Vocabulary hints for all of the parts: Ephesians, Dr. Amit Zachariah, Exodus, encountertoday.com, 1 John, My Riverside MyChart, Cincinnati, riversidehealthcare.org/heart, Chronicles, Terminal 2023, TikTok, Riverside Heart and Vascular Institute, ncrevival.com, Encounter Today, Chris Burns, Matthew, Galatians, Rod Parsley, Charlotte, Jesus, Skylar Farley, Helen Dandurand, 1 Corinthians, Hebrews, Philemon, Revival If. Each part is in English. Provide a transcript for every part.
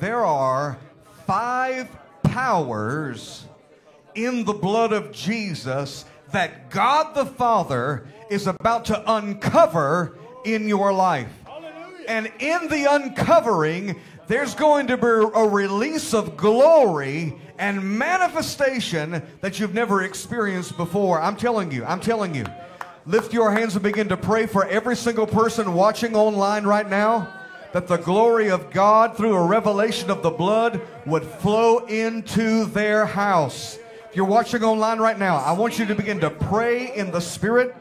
There are 5 powers in the blood of Jesus that God the Father is about to uncover in your life. And in the uncovering, there's going to be a release of glory and manifestation that you've never experienced before. I'm telling you. Lift your hands and begin to pray for every single person watching online right now, that the glory of God through a revelation of the blood would flow into their house. If you're watching online right now, I want you to begin to pray in the Spirit.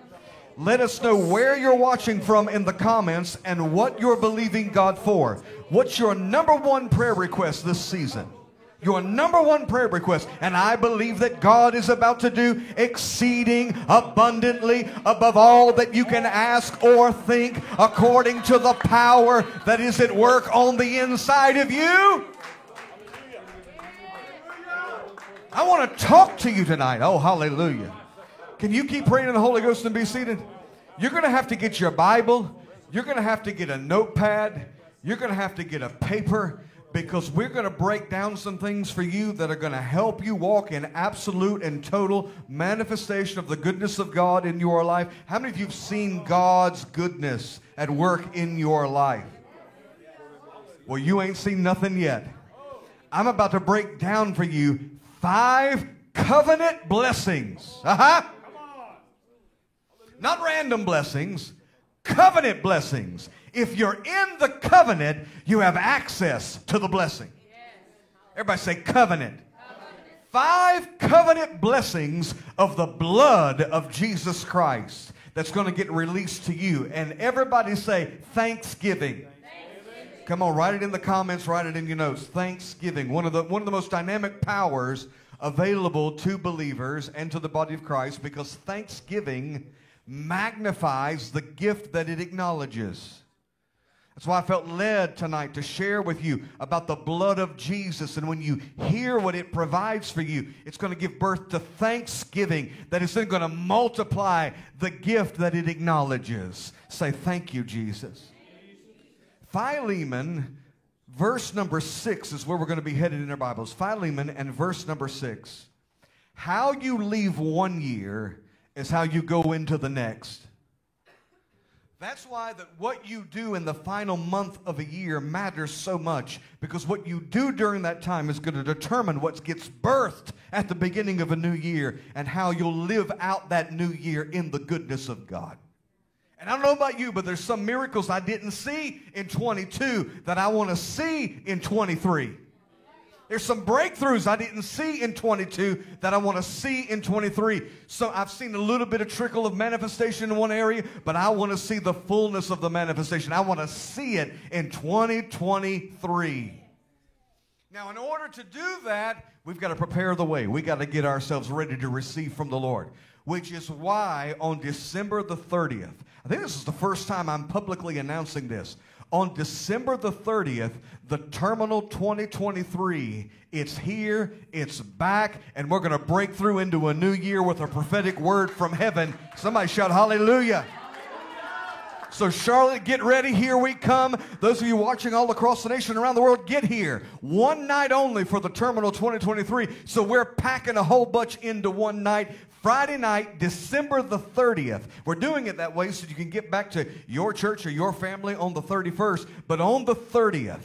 Let us know where you're watching from in the comments and what you're believing God for. What's your number one prayer request this season? Your number one prayer request. And I believe that God is about to do exceeding abundantly above all that you can ask or think, according to the power that is at work on the inside of you. I want to talk to you tonight. Oh, hallelujah. Can you keep praying in the Holy Ghost and be seated? You're going to have to get your Bible. You're going to have to get a notepad. You're going to have to get a paper, because we're going to break down some things for you that are going to help you walk in absolute and total manifestation of the goodness of God in your life. How many of you have seen God's goodness at work in your life? Well, you ain't seen nothing yet. I'm about to break down for you 5 covenant blessings. Not random blessings, covenant blessings. If you're in the covenant, you have access to the blessing. Everybody say covenant. 5 covenant blessings of the blood of Jesus Christ that's going to get released to you. And everybody say thanksgiving. Come on, write it in the comments, write it in your notes. Thanksgiving, one of the most dynamic powers available to believers and to the body of Christ, because thanksgiving magnifies the gift that it acknowledges. That's why I felt led tonight to share with you about the blood of Jesus. And when you hear what it provides for you, it's going to give birth to thanksgiving that is then going to multiply the gift that it acknowledges. Say, thank you, Jesus. Philemon, verse number 6 is where we're going to be headed in our Bibles. Philemon and verse number 6. How you leave one year is how you go into the next. That's why that what you do in the final month of a year matters so much, because what you do during that time is going to determine what gets birthed at the beginning of a new year and how you'll live out that new year in the goodness of God. And I don't know about you, but there's some miracles I didn't see in 22 that I want to see in 23. There's some breakthroughs I didn't see in 22 that I want to see in 23. So I've seen a little bit of trickle of manifestation in one area, but I want to see the fullness of the manifestation. I want to see it in 2023. Now, in order to do that, we've got to prepare the way. We've got to get ourselves ready to receive from the Lord, which is why on December the 30th, I think this is the first time I'm publicly announcing this. On December the 30th, the Terminal 2023, it's here, it's back, and we're going to break through into a new year with a prophetic word from heaven. Somebody shout hallelujah. So Charlotte, get ready, here we come. Those of you watching all across the nation, around the world, get here. One night only for the Terminal 2023, so we're packing a whole bunch into one night. Friday night, December the 30th. We're doing it that way so you can get back to your church or your family on the 31st. But on the 30th,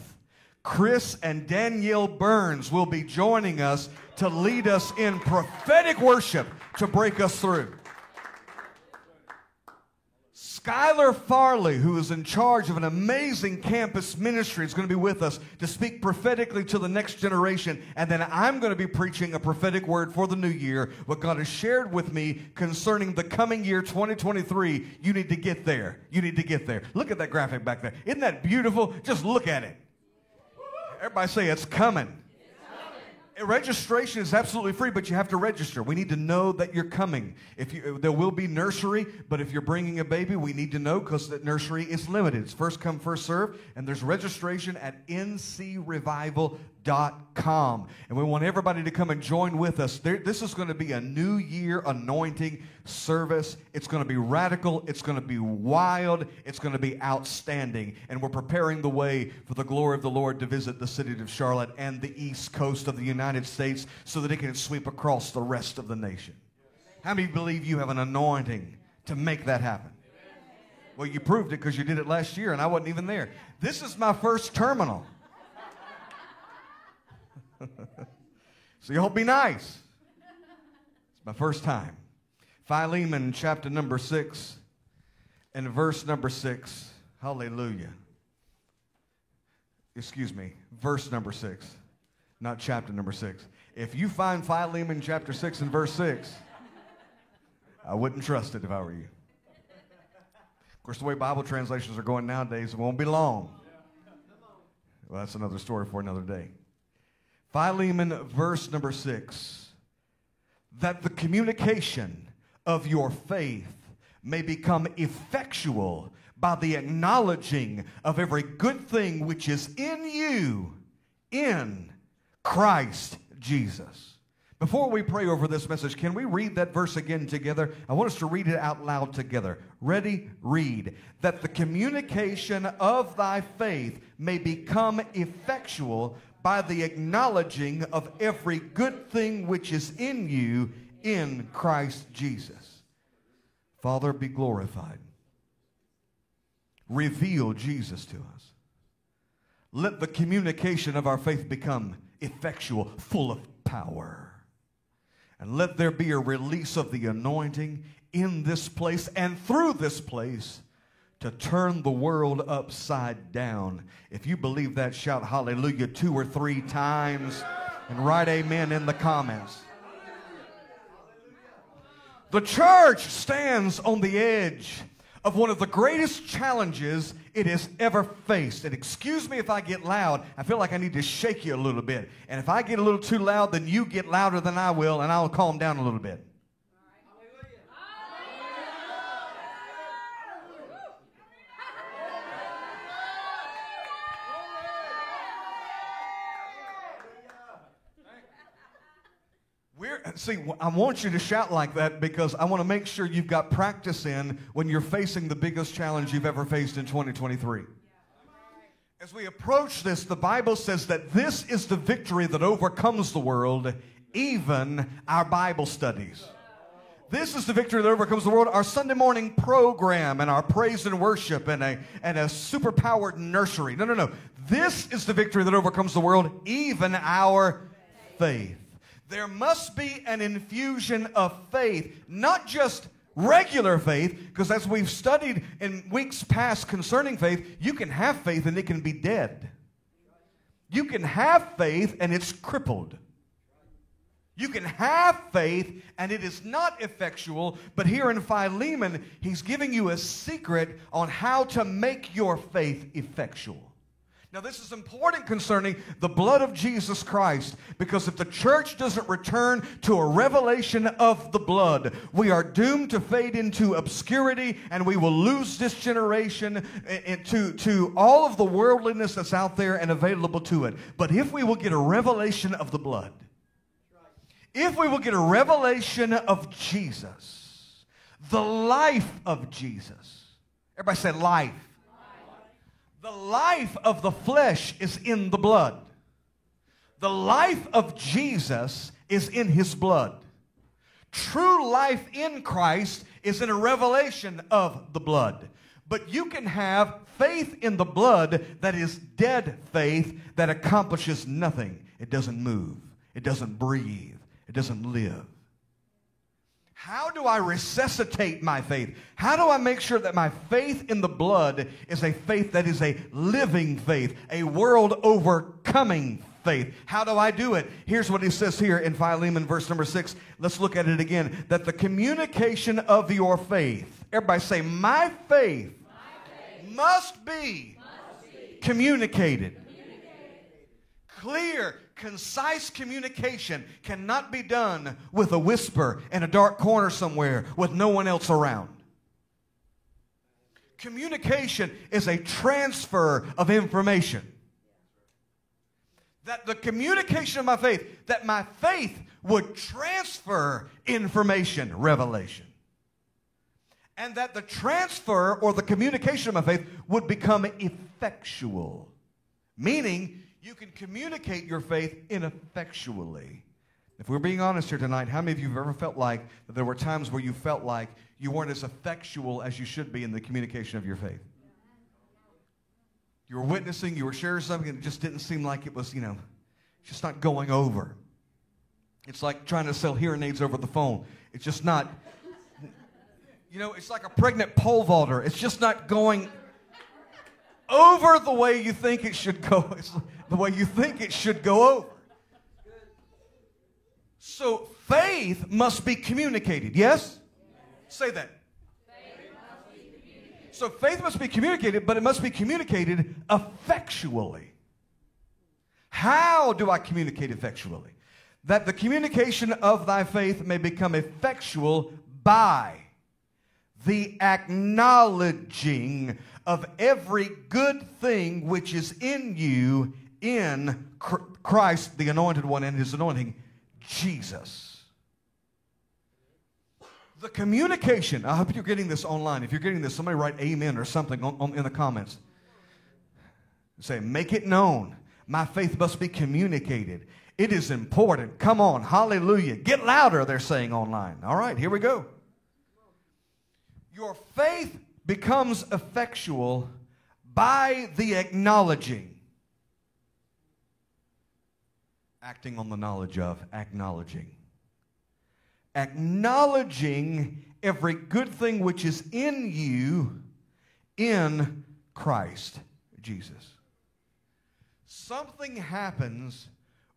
Chris and Danielle Burns will be joining us to lead us in prophetic worship to break us through. Skylar Farley, who is in charge of an amazing campus ministry, is going to be with us to speak prophetically to the next generation. And then I'm going to be preaching a prophetic word for the new year, what God has shared with me concerning the coming year, 2023. You need to get there. You need to get there. Look at that graphic back there. Isn't that beautiful? Just look at it. Everybody say, it's coming. Registration is absolutely free, but you have to register. We need to know that you're coming. There will be nursery, but if you're bringing a baby, we need to know because that nursery is limited. It's first come, first serve, and there's registration at ncrevival.com. And we want everybody to come and join with us. This is going to be a New Year anointing service. It's going to be radical. It's going to be wild. It's going to be outstanding. And we're preparing the way for the glory of the Lord to visit the city of Charlotte and the east coast of the United States so that it can sweep across the rest of the nation. How many believe you have an anointing to make that happen? Well, you proved it because you did it last year, and I wasn't even there. This is my first terminal. So y'all be nice. It's my first time. Philemon chapter number 6 and verse number 6. Hallelujah. Excuse me, verse number 6, not chapter number 6. If you find Philemon chapter 6 and verse 6, I wouldn't trust it if I were you. Of course, the way Bible translations are going nowadays, it won't be long. Well, that's another story for another day. Philemon, verse number 6, that the communication of your faith may become effectual by the acknowledging of every good thing which is in you in Christ Jesus. Before we pray over this message, can we read that verse again together? I want us to read it out loud together. Ready? Read. That the communication of thy faith may become effectual by the acknowledging of every good thing which is in you in Christ Jesus. Father, be glorified. Reveal Jesus to us. Let the communication of our faith become effectual, full of power. And let there be a release of the anointing in this place and through this place to turn the world upside down. If you believe that, shout hallelujah 2 or 3 times and write amen in the comments. The church stands on the edge of one of the greatest challenges it has ever faced. And excuse me if I get loud. I feel like I need to shake you a little bit. And if I get a little too loud, then you get louder than I will, and I'll calm down a little bit. See, I want you to shout like that because I want to make sure you've got practice in when you're facing the biggest challenge you've ever faced in 2023. As we approach this, the Bible says that this is the victory that overcomes the world, even our Bible studies. This is the victory that overcomes the world. Our Sunday morning program and our praise and worship and a superpowered nursery. No. This is the victory that overcomes the world, even our faith. There must be an infusion of faith, not just regular faith, because as we've studied in weeks past concerning faith, you can have faith and it can be dead. You can have faith and it's crippled. You can have faith and it is not effectual, but here in Philemon, he's giving you a secret on how to make your faith effectual. Now, this is important concerning the blood of Jesus Christ, because if the church doesn't return to a revelation of the blood, we are doomed to fade into obscurity, and we will lose this generation to all of the worldliness that's out there and available to it. But if we will get a revelation of the blood, if we will get a revelation of Jesus, the life of Jesus, everybody say life. The life of the flesh is in the blood. The life of Jesus is in his blood. True life in Christ is in a revelation of the blood. But you can have faith in the blood that is dead faith that accomplishes nothing. It doesn't move. It doesn't breathe. It doesn't live. How do I resuscitate my faith? How do I make sure that my faith in the blood is a faith that is a living faith, a world-overcoming faith? How do I do it? Here's what he says here in Philemon, verse number 6. Let's look at it again. That the communication of your faith, everybody say, my faith must be communicated. Clear, concise communication cannot be done with a whisper in a dark corner somewhere with no one else around. Communication is a transfer of information. That the communication of my faith, that my faith would transfer information, revelation. And that the transfer or the communication of my faith would become effectual. Meaning, you can communicate your faith ineffectually. If we're being honest here tonight, how many of you have ever felt like that there were times where you felt like you weren't as effectual as you should be in the communication of your faith? You were witnessing, you were sharing something, and it just didn't seem like it was, just not going over. It's like trying to sell hearing aids over the phone. It's just not, it's like a pregnant pole vaulter. It's just not going over the way you think it should go. It's the way you think it should go over. So faith must be communicated. Yes? Say that. Faith must be communicated. So faith must be communicated, but it must be communicated effectually. How do I communicate effectually? That the communication of thy faith may become effectual by the acknowledging of every good thing which is in you in Christ, the Anointed One, and His anointing, Jesus. The communication, I hope you're getting this online. If you're getting this, somebody write amen or something in the comments. Say, make it known. My faith must be communicated. It is important. Come on, hallelujah. Get louder, they're saying online. All right, here we go. Your faith becomes effectual by the acknowledging. Acting on the knowledge of, acknowledging. Acknowledging every good thing which is in you in Christ Jesus. Something happens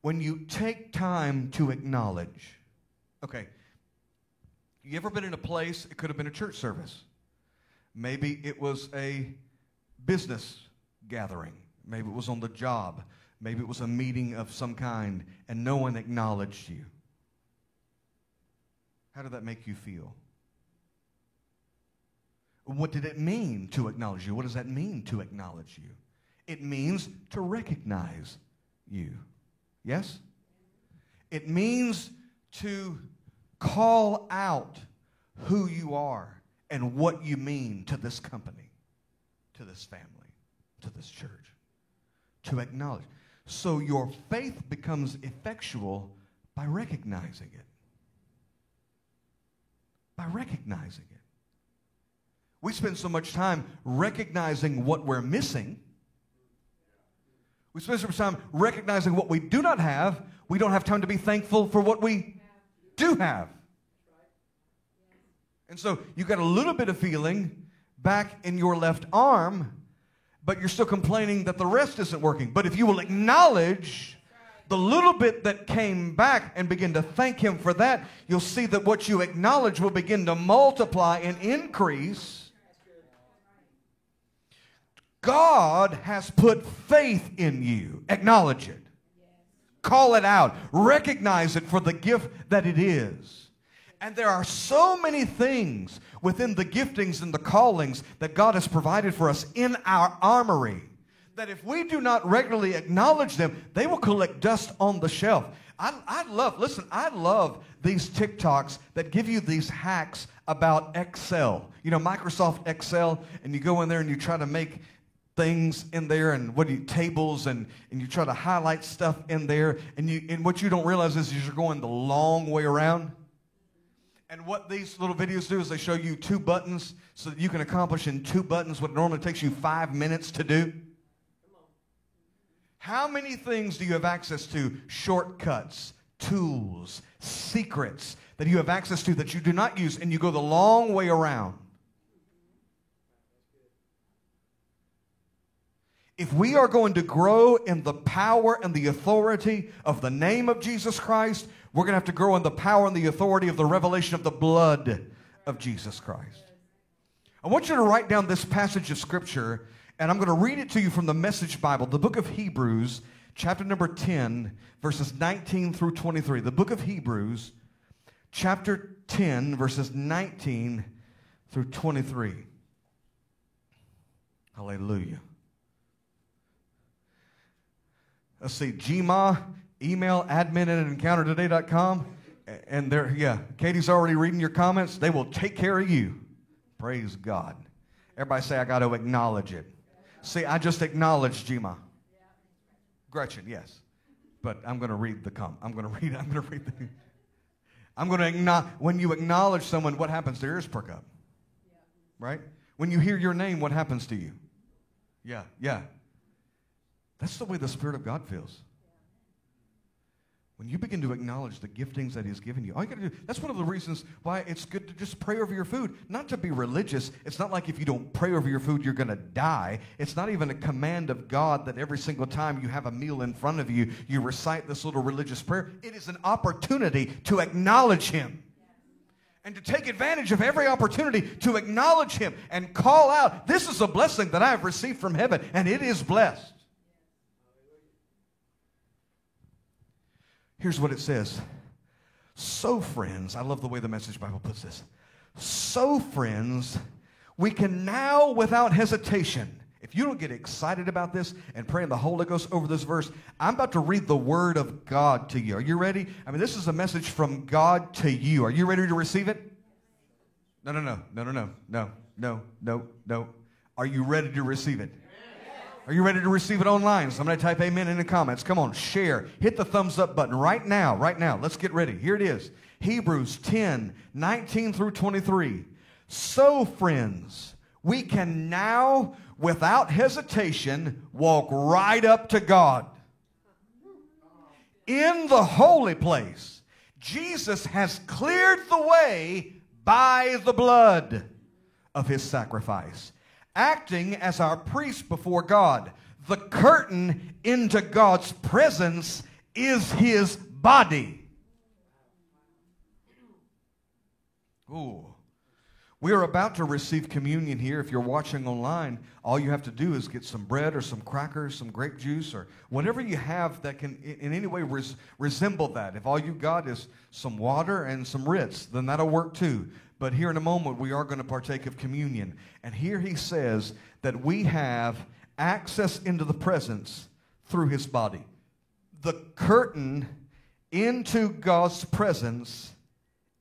when you take time to acknowledge. Okay, you ever been in a place, it could have been a church service. Maybe it was a business gathering. Maybe it was on the job. Maybe it was a meeting of some kind, and no one acknowledged you. How did that make you feel? What did it mean to acknowledge you? What does that mean to acknowledge you? It means to recognize you. Yes? It means to call out who you are and what you mean to this company, to this family, to this church, to acknowledge. So your faith becomes effectual by recognizing it. By recognizing it. We spend so much time recognizing what we're missing. We spend so much time recognizing what we do not have. We don't have time to be thankful for what we do have. And so you got a little bit of feeling back in your left arm, but you're still complaining that the rest isn't working. But if you will acknowledge the little bit that came back and begin to thank Him for that, you'll see that what you acknowledge will begin to multiply and increase. God has put faith in you. Acknowledge it. Call it out. Recognize it for the gift that it is. And there are so many things within the giftings and the callings that God has provided for us in our armory that if we do not regularly acknowledge them, they will collect dust on the shelf. I love these TikToks that give you these hacks about Excel. Microsoft Excel, and you go in there and you try to make things in there, and tables, and you try to highlight stuff in there, and what you don't realize is you're going the long way around. And what these little videos do is they show you two buttons so that you can accomplish in two buttons what normally takes you 5 minutes to do. How many things do you have access to? Shortcuts, tools, secrets that you have access to that you do not use, and you go the long way around. If we are going to grow in the power and the authority of the name of Jesus Christ, we're going to have to grow in the power and the authority of the revelation of the blood of Jesus Christ. I want you to write down this passage of Scripture, and I'm going to read it to you from the Message Bible. The book of Hebrews, chapter number 10, verses 19 through 23. The book of Hebrews, chapter 10, verses 19 through 23. Hallelujah. Let's see, Gma, email admin at encountertoday.com. And there, yeah, Katie's already reading your comments. They will take care of you. Praise God. Everybody say, I got to acknowledge it. See, I just acknowledged Gma. Gretchen, yes. But I'm going to read the comment. I'm going to acknowledge. When you acknowledge someone, what happens? Their ears perk up. Right? When you hear your name, what happens to you? Yeah, yeah. That's the way the Spirit of God feels. When you begin to acknowledge the giftings that He's given you, all you got to do, that's one of the reasons why it's good to just pray over your food. Not to be religious. It's not like if you don't pray over your food, you're going to die. It's not even a command of God that every single time you have a meal in front of you, you recite this little religious prayer. It is an opportunity to acknowledge Him and to take advantage of every opportunity to acknowledge Him and call out, this is a blessing that I have received from heaven, and it is blessed. Here's what it says. So, friends, I love the way the Message Bible puts this. So, friends, we can now without hesitation, if you don't get excited about this and pray in the Holy Ghost over this verse, I'm about to read the Word of God to you. Are you ready? I mean, this is a message from God to you. Are you ready to receive it? No. Are you ready to receive it? Are you ready to receive it online? Somebody type amen in the comments. Come on, share. Hit the thumbs up button right now, right now. Let's get ready. Here it is. Hebrews 10, 19 through 23. So, friends, we can now, without hesitation, walk right up to God. In the holy place, Jesus has cleared the way by the blood of His sacrifice, acting as our priest before God. The curtain into God's presence is His body. Ooh. We are about to receive communion here. If you're watching online, all you have to do is get some bread or some crackers, some grape juice, or whatever you have that can in any way resemble that. If all you got is some water and some Ritz, then that'll work too. But here in a moment, we are going to partake of communion. And here he says that we have access into the presence through his body. The curtain into God's presence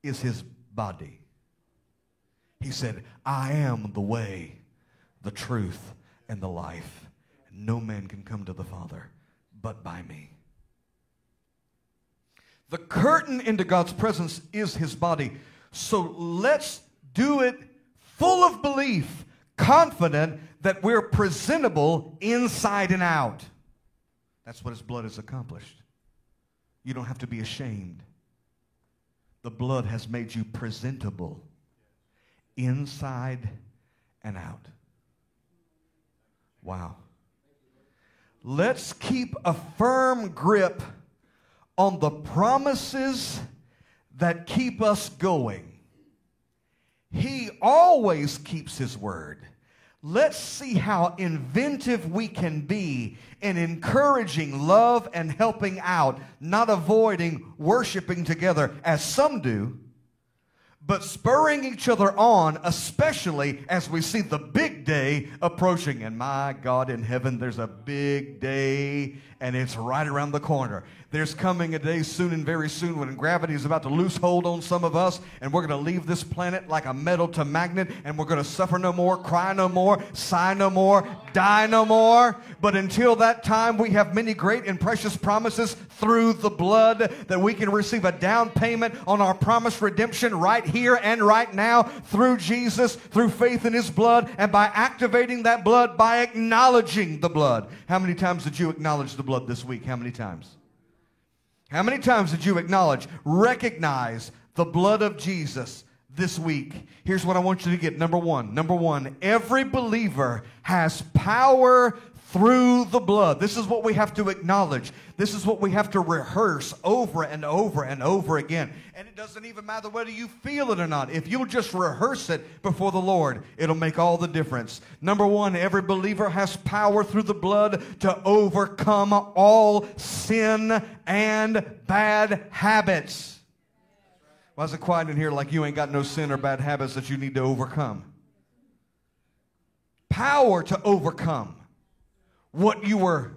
is his body. He said, I am the way, the truth, and the life. No man can come to the Father but by me. The curtain into God's presence is his body. So let's do it full of belief, confident that we're presentable inside and out. That's what his blood has accomplished. You don't have to be ashamed. The blood has made you presentable inside and out. Wow. Let's keep a firm grip on the promises that keep us going. He always keeps his word. Let's see how inventive we can be in encouraging love and helping out, not avoiding worshiping together as some do, but spurring each other on, especially as we see the big day approaching. And my God in heaven, there's a big day, and it's right around the corner. There's coming a day soon and very soon when gravity is about to loose hold on some of us, and we're going to leave this planet like a metal to magnet, and we're going to suffer no more, cry no more, sigh no more, die no more. But until that time, we have many great and precious promises through the blood that we can receive a down payment on our promised redemption right here and right now through Jesus, through faith in his blood, and by activating that blood, by acknowledging the blood. How many times did you acknowledge the blood this week? How many times? How many times did you acknowledge, recognize the blood of Jesus this week? Here's what I want you to get. Number one, every believer has power through the blood. This is what we have to acknowledge. This is what we have to rehearse over and over and over again. And it doesn't even matter whether you feel it or not. If you'll just rehearse it before the Lord, it'll make all the difference. Number one, every believer has power through the blood to overcome all sin and bad habits. Why is it quiet in here like you ain't got no sin or bad habits that you need to overcome? Power to overcome what you were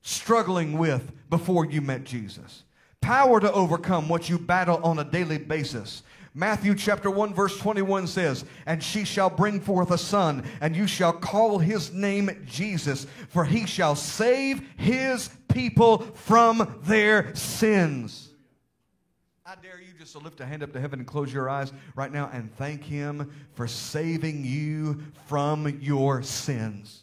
struggling with before you met Jesus. Power to overcome what you battle on a daily basis. Matthew chapter 1 verse 21 says, "And she shall bring forth a son, and you shall call his name Jesus, for he shall save his people from their sins." I dare you just to lift a hand up to heaven and close your eyes right now and thank him for saving you from your sins.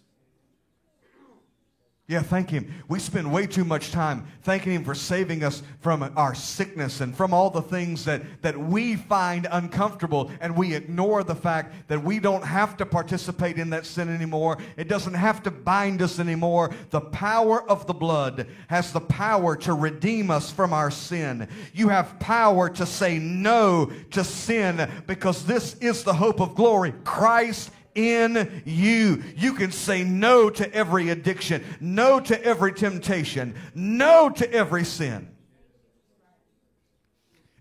Yeah, thank him. We spend way too much time thanking him for saving us from our sickness and from all the things that we find uncomfortable, and we ignore the fact that we don't have to participate in that sin anymore. It doesn't have to bind us anymore. The power of the blood has the power to redeem us from our sin. You have power to say no to sin, because this is the hope of glory, Christ in you. You can say no to every addiction, no to every temptation, no to every sin.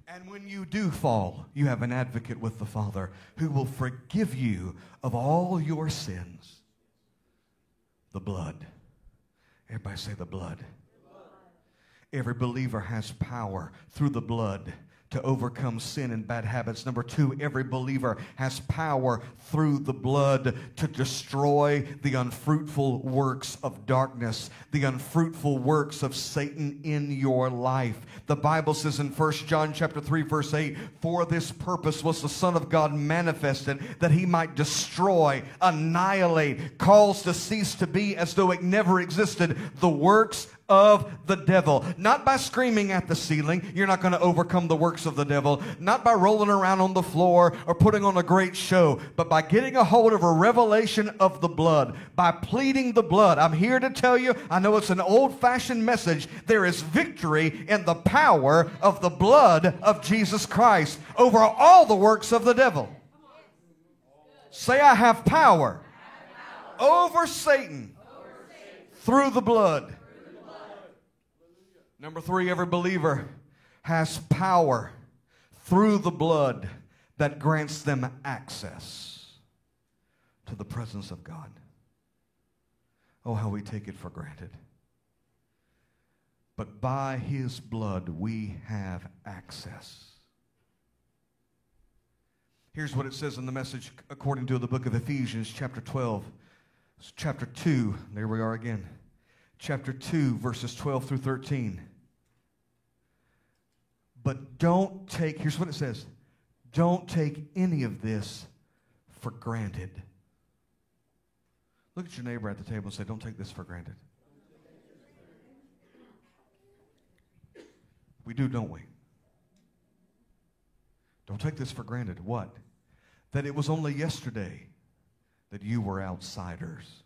And when you do fall, you have an advocate with the Father who will forgive you of all your sins. The blood. Everybody say the blood. Every believer has power through the blood to overcome sin and bad habits. Number two, every believer has power through the blood to destroy the unfruitful works of darkness, the unfruitful works of Satan in your life. The Bible says in 1 John chapter 3, verse 8, "For this purpose was the Son of God manifested, that he might destroy, annihilate, cause to cease to be as though it never existed, the works of the devil." Not by screaming at the ceiling. You're not going to overcome the works of the devil. Not by rolling around on the floor or putting on a great show, but by getting a hold of a revelation of the blood, by pleading the blood. I'm here to tell you, I know it's an old-fashioned message, there is victory in the power of the blood of Jesus Christ over all the works of the devil. Say, "I have power over Satan through the blood." Number three, every believer has power through the blood that grants them access to the presence of God. Oh, how we take it for granted. But by his blood, we have access. Here's what it says in the message according to the book of Ephesians chapter 12, chapter 2. There we are again. Chapter 2, verses 12 through 13. But don't take, here's what it says, don't take any of this for granted. Look at your neighbor at the table and say, "Don't take this for granted." We do, don't we? Don't take this for granted. What? That it was only yesterday that you were outsiders.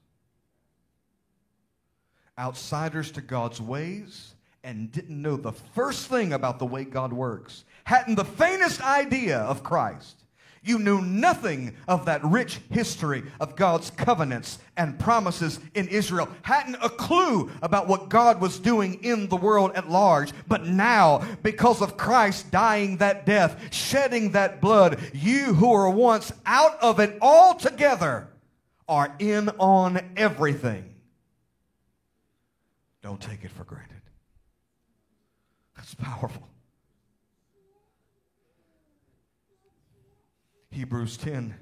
Outsiders to God's ways, and didn't know the first thing about the way God works. Hadn't the faintest idea of Christ. You knew nothing of that rich history of God's covenants and promises in Israel. Hadn't a clue about what God was doing in the world at large. But now, because of Christ dying that death, shedding that blood, you who were once out of it altogether are in on everything. Don't take it for granted. That's powerful. Hebrews 10,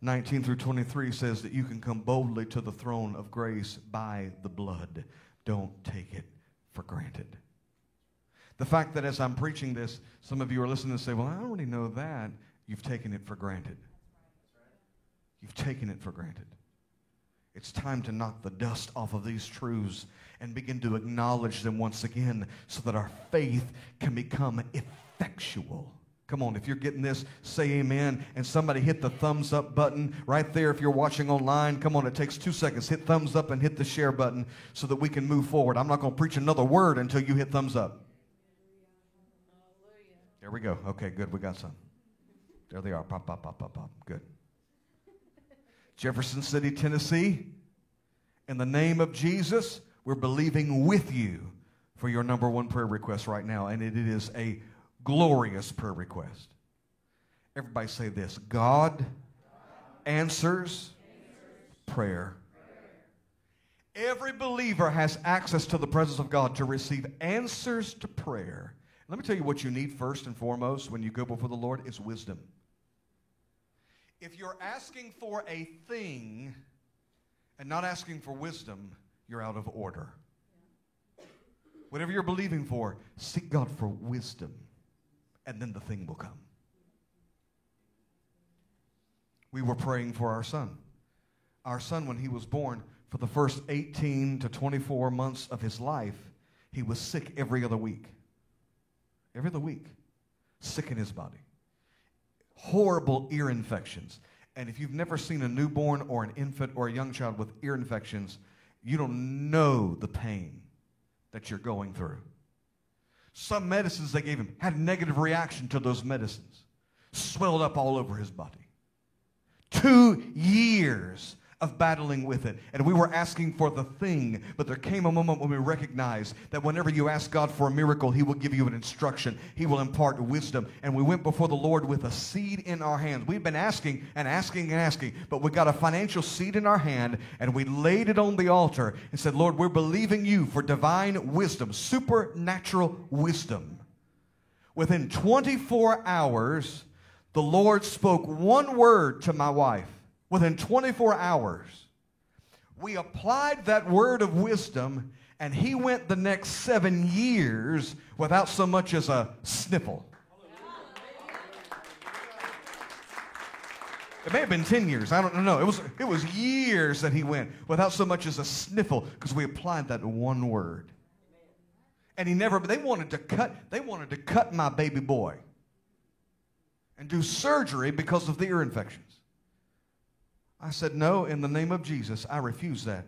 19 through 23 says that you can come boldly to the throne of grace by the blood. Don't take it for granted. The fact that as I'm preaching this, some of you are listening and say, "Well, I already know that." You've taken it for granted. You've taken it for granted. It's time to knock the dust off of these truths and begin to acknowledge them once again so that our faith can become effectual Come on, if you're getting this, say amen. And somebody hit the thumbs up button right there if you're watching online. Come on, it takes 2 seconds. Hit thumbs up and hit the share button so that we can move forward. I'm not going to preach another word until you hit thumbs up. There we go. Okay, good. We got some. There they are. Pop, pop, pop, pop, pop. Good. Jefferson City, Tennessee. In the name of Jesus, we're believing with you for your number one prayer request right now. And it is a glorious prayer request. Everybody say this. God answers prayer. Every believer has access to the presence of God to receive answers to prayer. Let me tell you what you need first and foremost when you go before the Lord is wisdom. If you're asking for a thing and not asking for wisdom, you're out of order. Whatever you're believing for, seek God for wisdom, and then the thing will come. We were praying for our son. Our son, when he was born, for the first 18 to 24 months of his life, he was sick every other week. Every other week. Sick in his body. Horrible ear infections. And if you've never seen a newborn or an infant or a young child with ear infections, you don't know the pain that you're going through. Some medicines they gave him had a negative reaction to those medicines. Swelled up all over his body. 2 years of battling with it. And we were asking for the thing, but there came a moment when we recognized that whenever you ask God for a miracle, he will give you an instruction. He will impart wisdom. And we went before the Lord with a seed in our hands. We've been asking and asking and asking, but we got a financial seed in our hand, and we laid it on the altar and said, Lord, we're believing you for divine wisdom, supernatural wisdom. Within 24 hours, the Lord spoke one word to my wife. Within 24 hours, we applied that word of wisdom, and he went the next 7 years without so much as a sniffle. It may have been 10 years. I don't know. It was years that he went without so much as a sniffle because we applied that one word. And he never, but they wanted to cut my baby boy and do surgery because of the ear infections. I said, no, in the name of Jesus, I refuse that.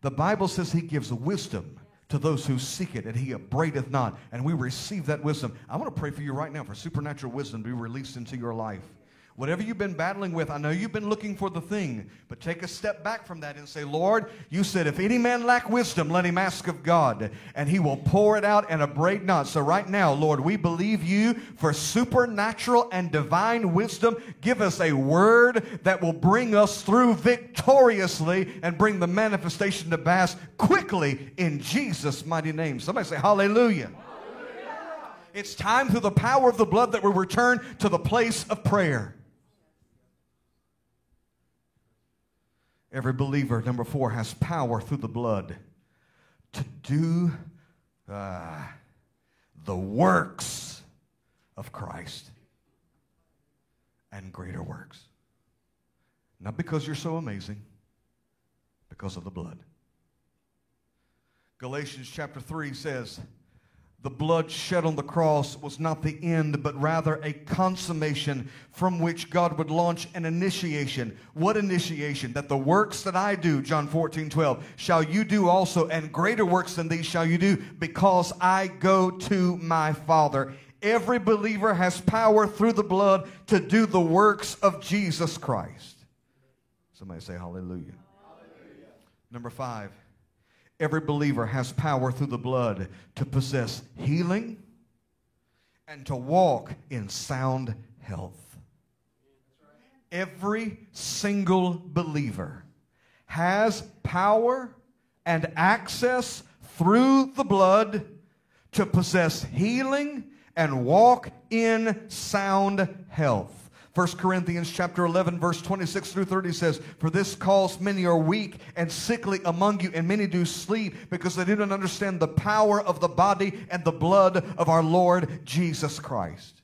The Bible says he gives wisdom to those who seek it, and he upbraideth not, and we receive that wisdom. I want to pray for you right now for supernatural wisdom to be released into your life. Whatever you've been battling with, I know you've been looking for the thing, but take a step back from that and say, Lord, you said, if any man lack wisdom, let him ask of God, and he will pour it out and upbraid not. So right now, Lord, we believe you for supernatural and divine wisdom. Give us a word that will bring us through victoriously and bring the manifestation to pass quickly in Jesus' mighty name. Somebody say hallelujah. It's time through the power of the blood that we return to the place of prayer. Every believer, number four, has power through the blood to do the works of Christ and greater works. Not because you're so amazing, because of the blood. Galatians chapter 3 says, the blood shed on the cross was not the end, but rather a consummation from which God would launch an initiation. What initiation? That the works that I do, John 14:12, shall you do also, and greater works than these shall you do, because I go to my Father. Every believer has power through the blood to do the works of Jesus Christ. Somebody say hallelujah. Hallelujah. Number five. Every believer has power through the blood to possess healing and to walk in sound health. Every single believer has power and access through the blood to possess healing and walk in sound health. 1 Corinthians chapter 11, verse 26 through 30 says, for this cause many are weak and sickly among you, and many do sleep, because they do not understand the power of the body and the blood of our Lord Jesus Christ.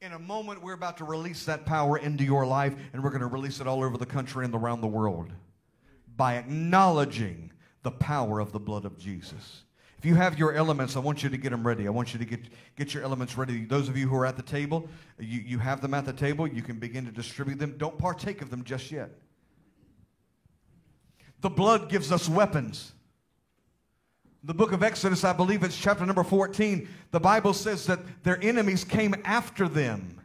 In a moment, we're about to release that power into your life, and we're going to release it all over the country and around the world by acknowledging the power of the blood of Jesus. If you have your elements, I want you to get them ready. I want you to get your elements ready. Those of you who are at the table, you have them at the table. You can begin to distribute them. Don't partake of them just yet. The blood gives us weapons. The book of Exodus, I believe it's chapter number 14, the Bible says that their enemies came after them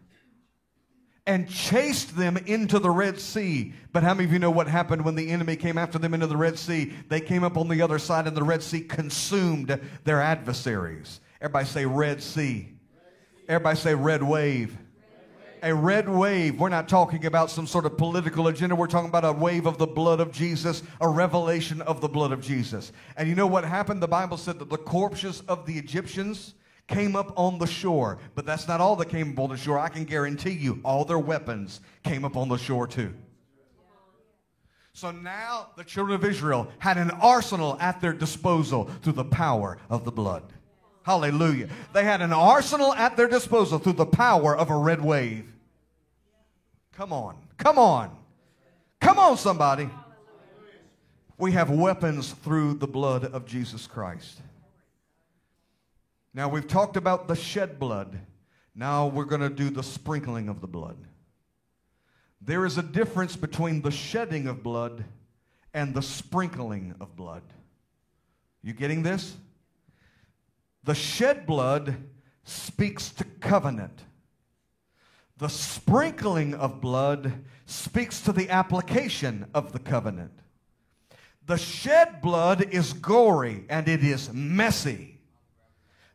and chased them into the Red Sea. But how many of you know what happened when the enemy came after them into the Red Sea? They came up on the other side, and the Red Sea consumed their adversaries. Everybody say Red Sea. Everybody say Red Wave. A red wave. We're not talking about some sort of political agenda. We're talking about a wave of the blood of Jesus, a revelation of the blood of Jesus. And you know what happened? The Bible said that the corpses of the Egyptians came up on the shore. But that's not all that came up on the shore. I can guarantee you all their weapons came up on the shore too. So now the children of Israel had an arsenal at their disposal through the power of the blood. Hallelujah. They had an arsenal at their disposal through the power of a red wave. Come on. Come on. Come on, somebody. We have weapons through the blood of Jesus Christ. Now, we've talked about the shed blood. Now we're going to do the sprinkling of the blood. There is a difference between the shedding of blood and the sprinkling of blood. You getting this? The shed blood speaks to covenant. The sprinkling of blood speaks to the application of the covenant. The shed blood is gory and it is messy.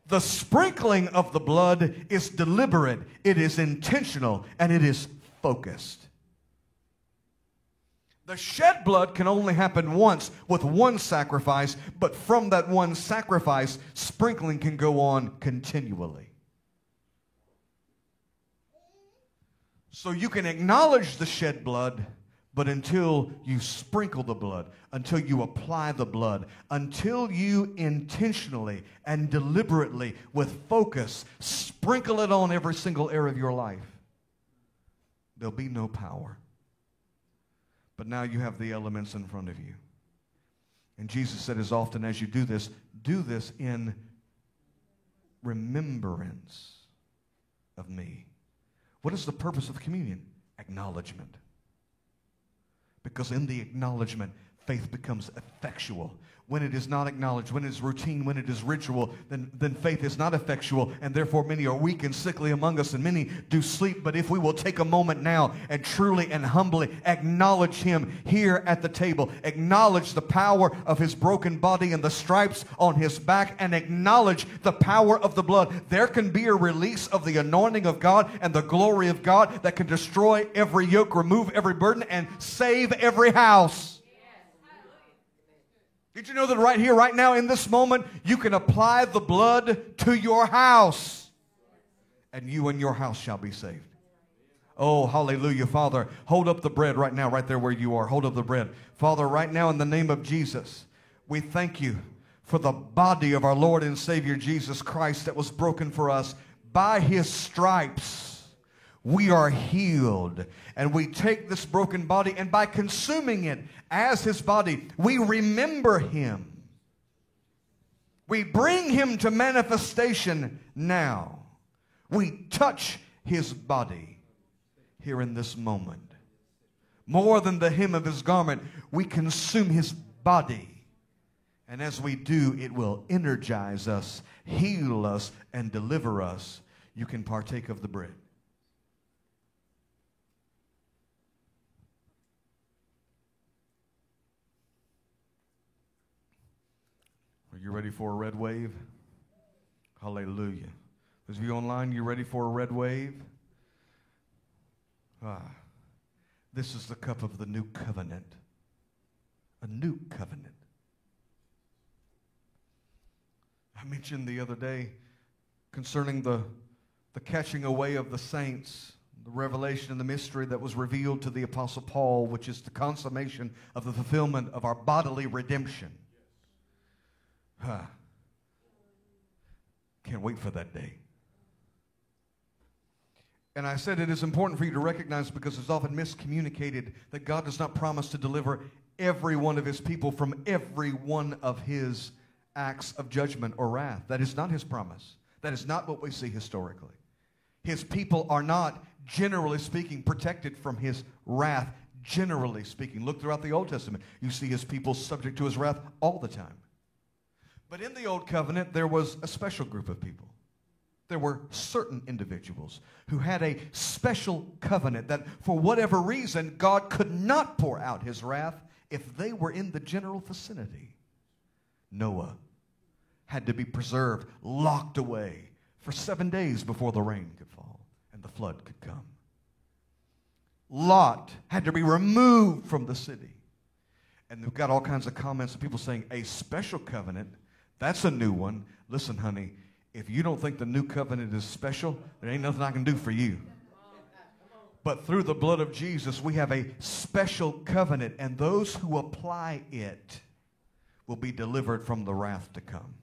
The sprinkling of the blood is deliberate, it is intentional, and it is focused. The shed blood can only happen once with one sacrifice, but from that one sacrifice, sprinkling can go on continually. So you can acknowledge the shed blood, but until you sprinkle the blood, until you apply the blood, until you intentionally and deliberately with focus sprinkle it on every single area of your life, there'll be no power. But now you have the elements in front of you. And Jesus said, as often as you do this in remembrance of me. What is the purpose of communion? Acknowledgement. Because in the acknowledgement, faith becomes effectual. When it is not acknowledged, when it is routine, when it is ritual, then faith is not effectual, and therefore many are weak and sickly among us, and many do sleep. But if we will take a moment now and truly and humbly acknowledge him here at the table, acknowledge the power of his broken body and the stripes on his back, and acknowledge the power of the blood, there can be a release of the anointing of God and the glory of God that can destroy every yoke, remove every burden, and save every house. Did you know that right here, right now, in this moment, you can apply the blood to your house, and you and your house shall be saved? Oh, hallelujah. Father, hold up the bread right now, right there where you are. Hold up the bread. Father, right now, in the name of Jesus, we thank you for the body of our Lord and Savior Jesus Christ that was broken for us. By his stripes, we are healed, and we take this broken body, and by consuming it as his body, we remember him. We bring him to manifestation now. We touch his body here in this moment. More than the hem of his garment, we consume his body. And as we do, it will energize us, heal us, and deliver us. You can partake of the bread. You ready for a red wave? Hallelujah. Those of you online, you ready for a red wave? This is the cup of the new covenant. A new covenant. I mentioned the other day concerning the catching away of the saints, the revelation and the mystery that was revealed to the Apostle Paul, which is the consummation of the fulfillment of our bodily redemption. Can't wait for that day. And I said it is important for you to recognize, because it's often miscommunicated, that God does not promise to deliver every one of his people from every one of his acts of judgment or wrath. That is not his promise. That is not what we see historically. His people are not, generally speaking, protected from his wrath, generally speaking. Look throughout the Old Testament. You see his people subject to his wrath all the time. But in the Old Covenant, there was a special group of people. There were certain individuals who had a special covenant that for whatever reason, God could not pour out his wrath if they were in the general vicinity. Noah had to be preserved, locked away for 7 days before the rain could fall and the flood could come. Lot had to be removed from the city. And they've got all kinds of comments of people saying, a special covenant, that's a new one. Listen, honey, if you don't think the new covenant is special, there ain't nothing I can do for you. But through the blood of Jesus, we have a special covenant, and those who apply it will be delivered from the wrath to come.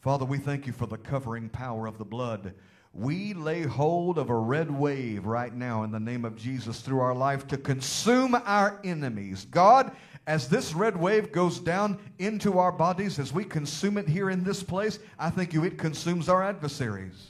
Father, we thank you for the covering power of the blood. We lay hold of a red wave right now in the name of Jesus through our life to consume our enemies. God, as this red wave goes down into our bodies, as we consume it here in this place, I thank you it consumes our adversaries.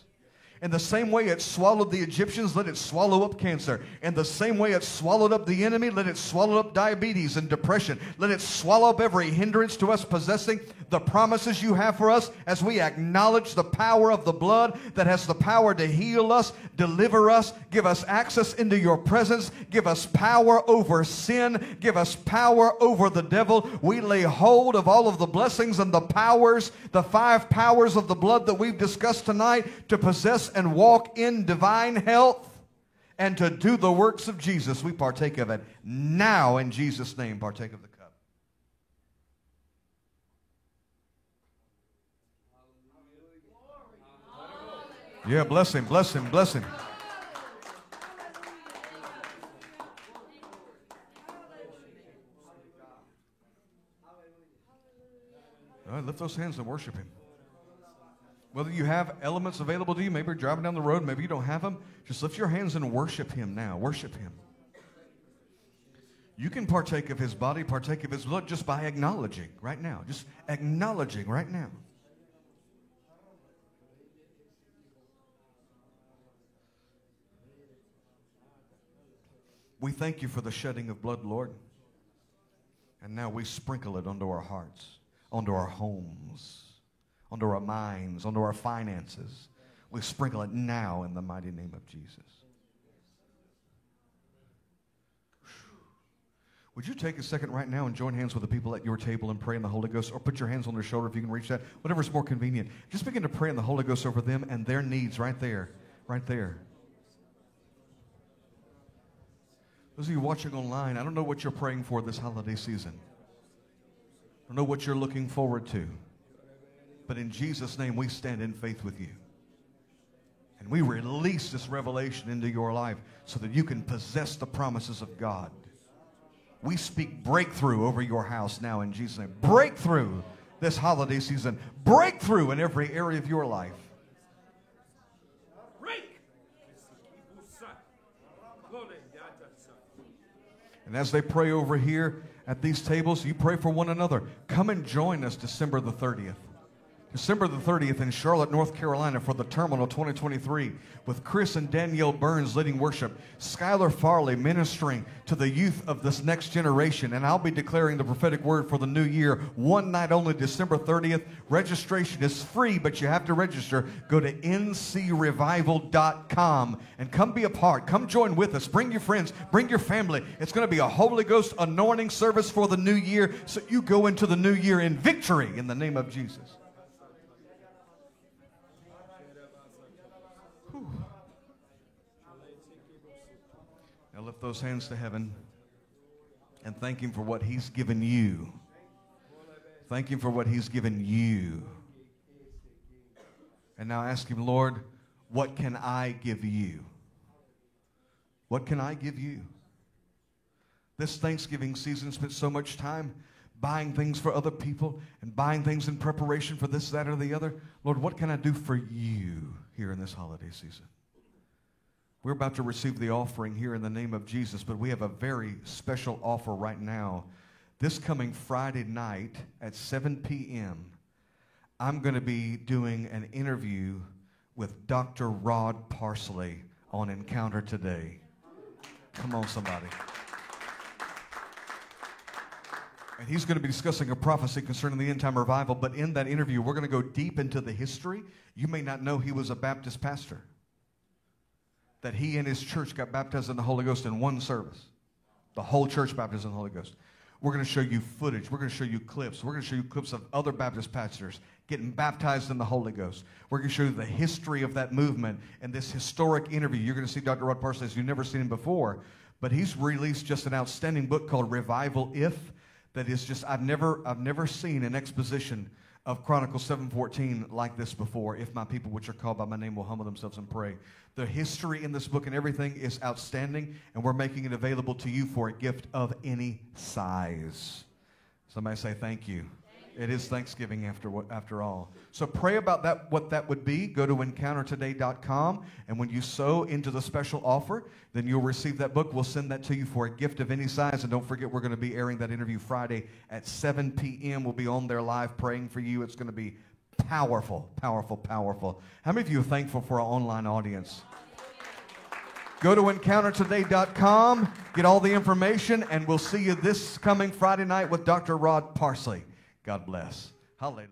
In the same way it swallowed the Egyptians, let it swallow up cancer. In the same way it swallowed up the enemy, let it swallow up diabetes and depression. Let it swallow up every hindrance to us possessing the promises you have for us as we acknowledge the power of the blood that has the power to heal us, deliver us, give us access into your presence, give us power over sin, give us power over the devil. We lay hold of all of the blessings and the powers, the 5 powers of the blood that we've discussed tonight to possess and walk in divine health and to do the works of Jesus. We partake of it now in Jesus' name. Partake of the cup. Yeah, bless him, bless him, bless him. All right, lift those hands and worship him. Whether you have elements available to you, maybe you're driving down the road, maybe you don't have them, just lift your hands and worship him now. Worship him. You can partake of his body, partake of his blood just by acknowledging right now. Just acknowledging right now. We thank you for the shedding of blood, Lord. And now we sprinkle it onto our hearts, onto our homes, onto our minds, onto our finances. We sprinkle it now in the mighty name of Jesus. Would you take a second right now and join hands with the people at your table and pray in the Holy Ghost, or put your hands on their shoulder if you can reach that, whatever's more convenient. Just begin to pray in the Holy Ghost over them and their needs right there, right there. Those of you watching online, I don't know what you're praying for this holiday season. I don't know what you're looking forward to. But in Jesus' name, we stand in faith with you. And we release this revelation into your life so that you can possess the promises of God. We speak breakthrough over your house now in Jesus' name. Breakthrough this holiday season. Breakthrough in every area of your life. And as they pray over here at these tables, you pray for one another. Come and join us December the 30th. December the 30th in Charlotte, North Carolina for the Terminal 2023 with Chris and Danielle Burns leading worship, Skylar Farley ministering to the youth of this next generation, and I'll be declaring the prophetic word for the new year, one night only, December 30th. Registration is free, but you have to register. Go to ncrevival.com and come be a part. Come join with us. Bring your friends. Bring your family. It's going to be a Holy Ghost anointing service for the new year, so you go into the new year in victory in the name of Jesus. Lift those hands to heaven and thank him for what he's given you. Thank him for what he's given you. And now ask him, Lord, what can I give you? What can I give you? This Thanksgiving season spent so much time buying things for other people and buying things in preparation for this, that, or the other. Lord, what can I do for you here in this holiday season? We're about to receive the offering here in the name of Jesus, but we have a very special offer right now This coming Friday night at 7 p.m., I'm going to be doing an interview with Dr. Rod Parsley on Encounter Today. Come on, somebody. And he's going to be discussing a prophecy concerning the end-time revival, but in that interview, we're going to go deep into the history. You may not know he was a Baptist pastor, that he and his church got baptized in the Holy Ghost in one service, the whole church baptized in the Holy Ghost. We're going to show you footage. We're going to show you clips. We're going to show you clips of other Baptist pastors getting baptized in the Holy Ghost. We're going to show you the history of that movement and this historic interview. You're going to see Dr. Rod Parsley as you've never seen him before, but he's released just an outstanding book called Revival If, that is just, I've never seen an exposition of Chronicles 7:14 like this before. If my people which are called by my name will humble themselves and pray. The history in this book and everything is outstanding, and we're making it available to you for a gift of any size. Somebody say thank you. Thank you. It is Thanksgiving after all. So pray about that, what that would be. Go to encountertoday.com, and when you sow into the special offer, then you'll receive that book. We'll send that to you for a gift of any size. And don't forget, we're going to be airing that interview Friday at 7 p.m. We'll be on there live praying for you. It's going to be powerful, powerful, powerful. How many of you are thankful for our online audience? Go to encountertoday.com, get all the information, and we'll see you this coming Friday night with Dr. Rod Parsley. God bless. Hallelujah.